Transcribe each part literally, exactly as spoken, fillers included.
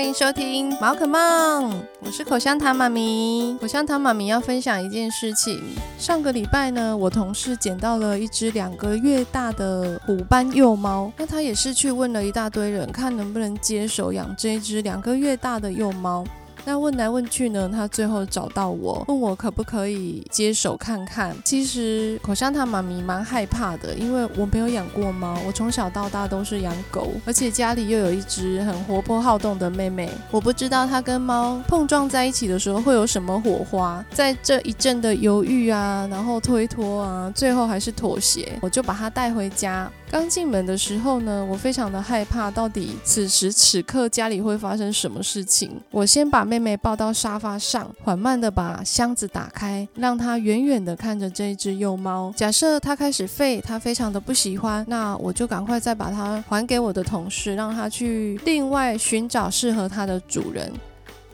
欢迎收听毛可梦，我是口香糖妈咪。口香糖妈咪要分享一件事情。上个礼拜呢，我同事捡到了一只两个月大的虎斑幼猫，那他也是去问了一大堆人，看能不能接手养这只两个月大的幼猫。那问来问去呢，他最后找到我，问我可不可以接手看看。其实口香糖妈咪蛮害怕的，因为我没有养过猫，我从小到大都是养狗，而且家里又有一只很活泼好动的妹妹，我不知道她跟猫碰撞在一起的时候会有什么火花。在这一阵的犹豫啊，然后推脱啊，最后还是妥协，我就把她带回家。刚进门的时候呢，我非常的害怕，到底此时此刻家里会发生什么事情。我先把妹妹抱到沙发上，缓慢的把箱子打开，让她远远的看着这一只幼猫。假设她开始吠，她非常的不喜欢，那我就赶快再把它还给我的同事，让她去另外寻找适合她的主人。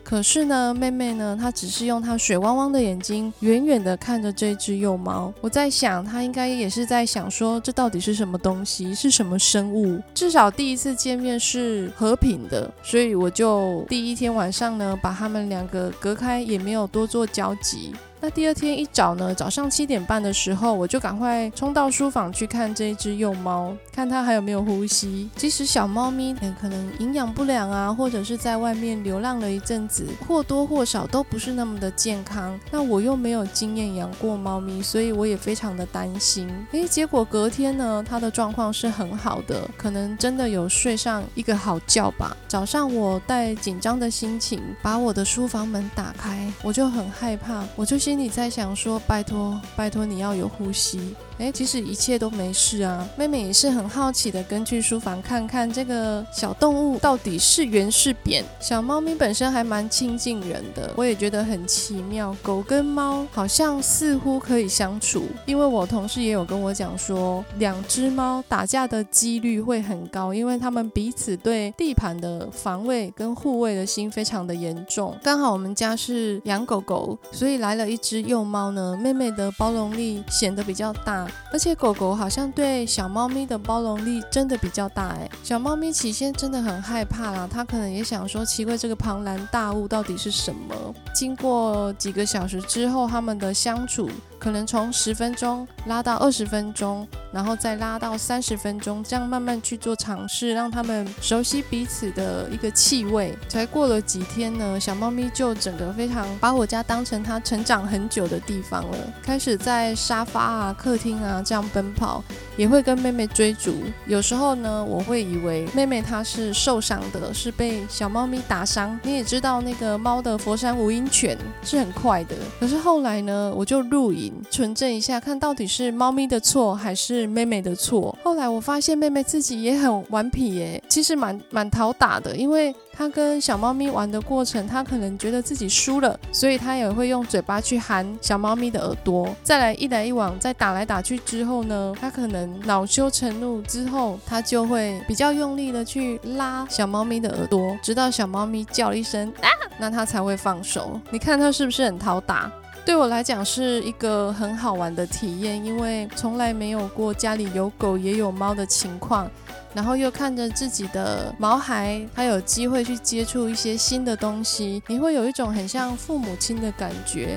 可是呢，妹妹呢，她只是用她水汪汪的眼睛远远的看着这只幼猫。我在想，她应该也是在想说，这到底是什么东西，是什么生物。至少第一次见面是和平的，所以我就第一天晚上呢，把他们两个隔开，也没有多做交集。那第二天一早呢，早上七点半的时候，我就赶快冲到书房去看这一只幼猫，看它还有没有呼吸。即使小猫咪、欸、可能营养不良啊，或者是在外面流浪了一阵子，或多或少都不是那么的健康。那我又没有经验养过猫咪，所以我也非常的担心、欸、结果隔天呢，它的状况是很好的，可能真的有睡上一个好觉吧。早上我带紧张的心情把我的书房门打开，我就很害怕，我就心里在想说，拜托拜托你要有呼吸。诶，其实一切都没事啊。妹妹也是很好奇的跟去书房看看这个小动物到底是圆是扁。小猫咪本身还蛮亲近人的，我也觉得很奇妙，狗跟猫好像似乎可以相处。因为我同事也有跟我讲说，两只猫打架的几率会很高，因为他们彼此对地盘的防卫跟护卫的心非常的严重。刚好我们家是养狗狗，所以来了一只幼猫呢，妹妹的包容力显得比较大，而且狗狗好像对小猫咪的包容力真的比较大。哎，小猫咪起先真的很害怕啦，它可能也想说，奇怪，这个庞然大物到底是什么。经过几个小时之后，他们的相处可能从十分钟拉到二十分钟，然后再拉到三十分钟，这样慢慢去做尝试，让他们熟悉彼此的一个气味。才过了几天呢，小猫咪就整个非常把我家当成它成长很久的地方了，开始在沙发啊、客厅啊这样奔跑，也会跟妹妹追逐。有时候呢，我会以为妹妹她是受伤的，是被小猫咪打伤。你也知道那个猫的佛山无影犬是很快的，可是后来呢，我就录影纯正一下，看到底是猫咪的错还是妹妹的错。后来我发现妹妹自己也很顽皮耶，其实蛮蛮讨打的，因为她跟小猫咪玩的过程，她可能觉得自己输了，所以她也会用嘴巴去含小猫咪的耳朵，再来一来一往，再打来打去之后呢，她可能恼羞成怒之后，她就会比较用力的去拉小猫咪的耳朵，直到小猫咪叫一声、啊、那她才会放手。你看她是不是很讨打？对我来讲是一个很好玩的体验，因为从来没有过家里有狗也有猫的情况，然后又看着自己的毛孩，他有机会去接触一些新的东西，你会有一种很像父母亲的感觉，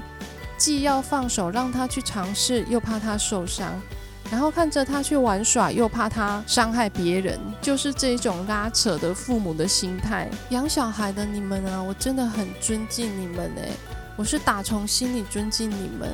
既要放手让他去尝试，又怕他受伤，然后看着他去玩耍，又怕他伤害别人，就是这种拉扯的父母的心态。养小孩的你们啊，我真的很尊敬你们耶，我是打从心里尊敬你们，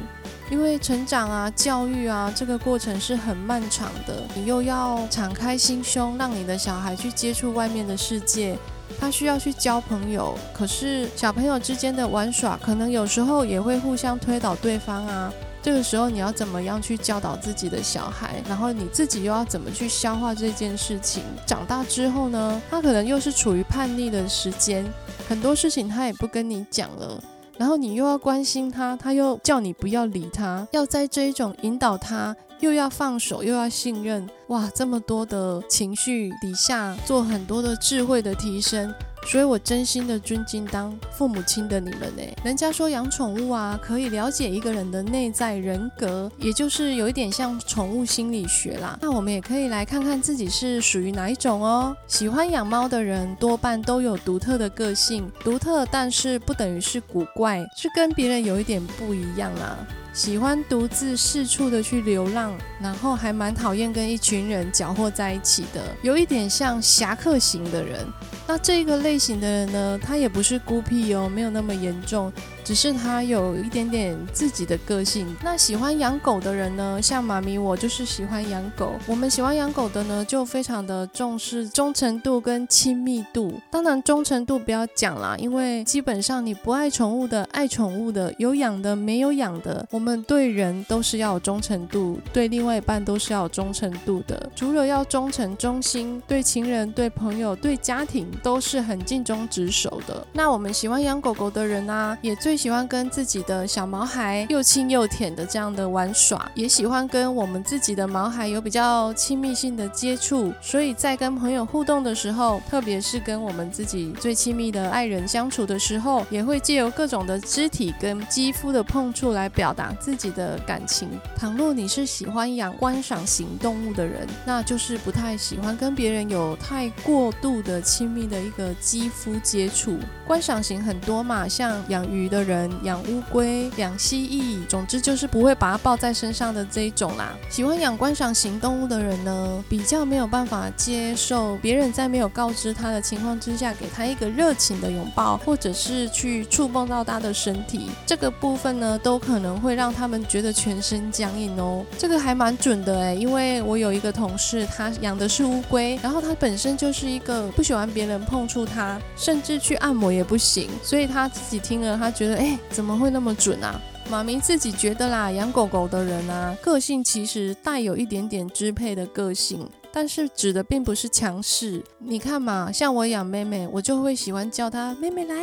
因为成长啊、教育啊，这个过程是很漫长的，你又要敞开心胸，让你的小孩去接触外面的世界，他需要去交朋友，可是小朋友之间的玩耍，可能有时候也会互相推倒对方啊。这个时候你要怎么样去教导自己的小孩，然后你自己又要怎么去消化这件事情。长大之后呢，他可能又是处于叛逆的时间，很多事情他也不跟你讲了，然后你又要关心他，他又叫你不要理他，要在这一种引导他又要放手又要信任，哇，这么多的情绪底下做很多的智慧的提升，所以我真心的尊敬当父母亲的你们耶。人家说养宠物啊，可以了解一个人的内在人格，也就是有一点像宠物心理学啦。那我们也可以来看看自己是属于哪一种哦。喜欢养猫的人多半都有独特的个性，独特但是不等于是古怪，是跟别人有一点不一样啦、啊。喜欢独自四处的去流浪，然后还蛮讨厌跟一群人搅和在一起的，有一点像侠客型的人。那这个类型的人呢，他也不是孤僻哦，没有那么严重，只是他有一点点自己的个性。那喜欢养狗的人呢，像妈咪我就是喜欢养狗，我们喜欢养狗的呢，就非常的重视忠诚度跟亲密度。当然忠诚度不要讲啦，因为基本上你不爱宠物的、爱宠物的、有养的、没有养的，我们我们对人都是要有忠诚度，对另外一半都是要有忠诚度的。除了要忠诚忠心，对情人、对朋友、对家庭都是很尽忠职守的。那我们喜欢养狗狗的人啊，也最喜欢跟自己的小毛孩又亲又舔的这样的玩耍，也喜欢跟我们自己的毛孩有比较亲密性的接触，所以在跟朋友互动的时候，特别是跟我们自己最亲密的爱人相处的时候，也会借由各种的肢体跟肌肤的碰触来表达自己的感情。倘若你是喜欢养观赏型动物的人，那就是不太喜欢跟别人有太过度的亲密的一个肌肤接触。观赏型很多嘛，像养鱼的人、养乌龟、养蜥蜴，总之就是不会把它抱在身上的这一种啦。喜欢养观赏型动物的人呢，比较没有办法接受别人在没有告知他的情况之下给他一个热情的拥抱，或者是去触碰到他的身体，这个部分呢都可能会让让他们觉得全身僵硬哦。这个还蛮准的耶，因为我有一个同事，他养的是乌龟，然后他本身就是一个不喜欢别人碰触他，甚至去按摩也不行，所以他自己听了，他觉得哎，怎么会那么准啊。妈咪自己觉得啦，养狗狗的人啊，个性其实带有一点点支配的个性，但是指的并不是强势。你看嘛，像我养妹妹，我就会喜欢叫她妹妹来，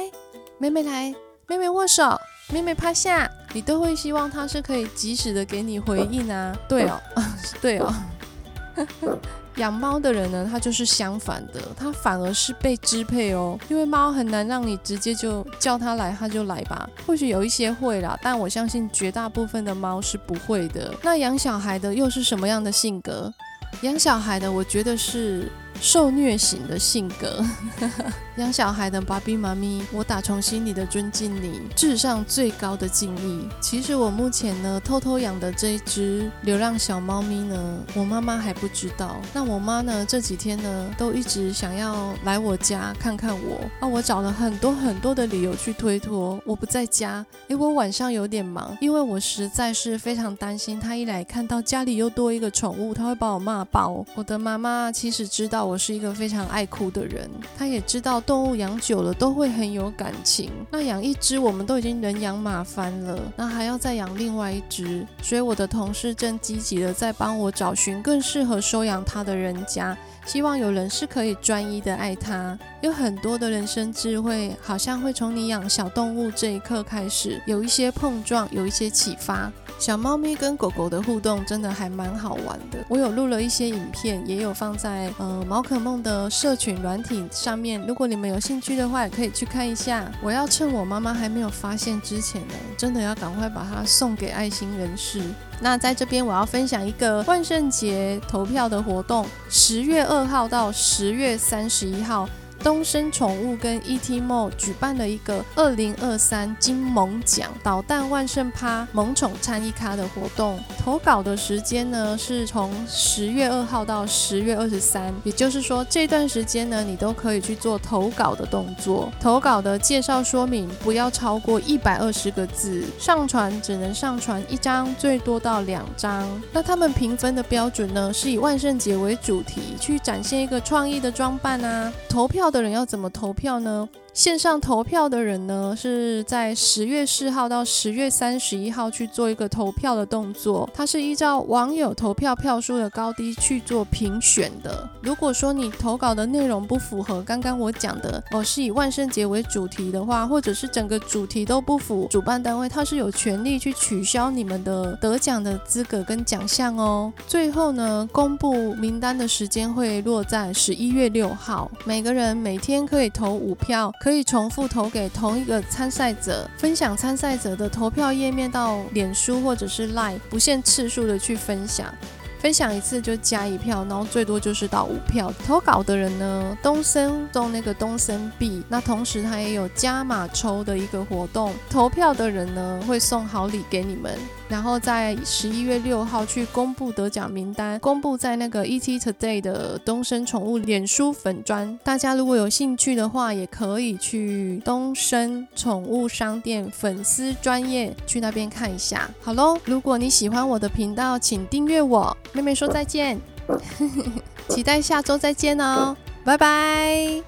妹妹来，妹妹握手，妹妹趴下，你都会希望他是可以及时的给你回应啊。对哦对哦养猫的人呢，他就是相反的，他反而是被支配哦，因为猫很难让你直接就叫它来它就来吧，或许有一些会啦，但我相信绝大部分的猫是不会的。那养小孩的又是什么样的性格？养小孩的我觉得是受虐型的性格养小孩的爸比妈咪，我打从心里的尊敬你，至上最高的敬意。其实我目前呢偷偷养的这一只流浪小猫咪呢，我妈妈还不知道。那我妈呢这几天呢都一直想要来我家看看我啊，我找了很多很多的理由去推脱我不在家，诶我晚上有点忙，因为我实在是非常担心她一来看到家里又多一个宠物，她会把我骂爆。我的妈妈其实知道我是一个非常爱哭的人，他也知道动物养久了都会很有感情，那养一只我们都已经人仰马翻了，那还要再养另外一只，所以我的同事正积极的在帮我找寻更适合收养他的人家，希望有人是可以专一的爱他。有很多的人生智慧好像会从你养小动物这一刻开始有一些碰撞，有一些启发。小猫咪跟狗狗的互动真的还蛮好玩的，我有录了一些影片，也有放在呃毛可梦的社群软体上面，如果你们有兴趣的话也可以去看一下。我要趁我妈妈还没有发现之前呢，真的要赶快把它送给爱心人士。那在这边我要分享一个万圣节投票的活动，十月二号到十月三十一号东森宠物跟 E T M O 举办了一个二零二三金猛奖导弹万圣趴萌宠参一咖的活动，投稿的时间呢是从十月二号到十月二十三，也就是说这段时间呢你都可以去做投稿的动作，投稿的介绍说明不要超过一百二十个字，上传只能上传一张，最多到两张。那他们评分的标准呢是以万圣节为主题去展现一个创意的装扮啊。投票的人要怎么投票呢？线上投票的人呢，是在十月四号到十月三十一号去做一个投票的动作，它是依照网友投票票数的高低去做评选的。如果说你投稿的内容不符合刚刚我讲的、哦、是以万圣节为主题的话，或者是整个主题都不符，主办单位它是有权利去取消你们的得奖的资格跟奖项哦。最后呢，公布名单的时间会落在十一月六号，每个人每天可以投五票，可以重复投给同一个参赛者，分享参赛者的投票页面到脸书或者是 LINE， 不限次数的去分享，分享一次就加一票，然后最多就是到五票。投稿的人呢，东森送那个东森币，那同时他也有加码抽的一个活动，投票的人呢会送好礼给你们。然后在十一月六号去公布得奖名单，公布在那个 E T Today 的东森宠物脸书粉专，大家如果有兴趣的话，也可以去东森宠物商店粉丝专页去那边看一下。好咯，如果你喜欢我的频道，请订阅我。妹妹说再见期待下周再见哦，拜拜。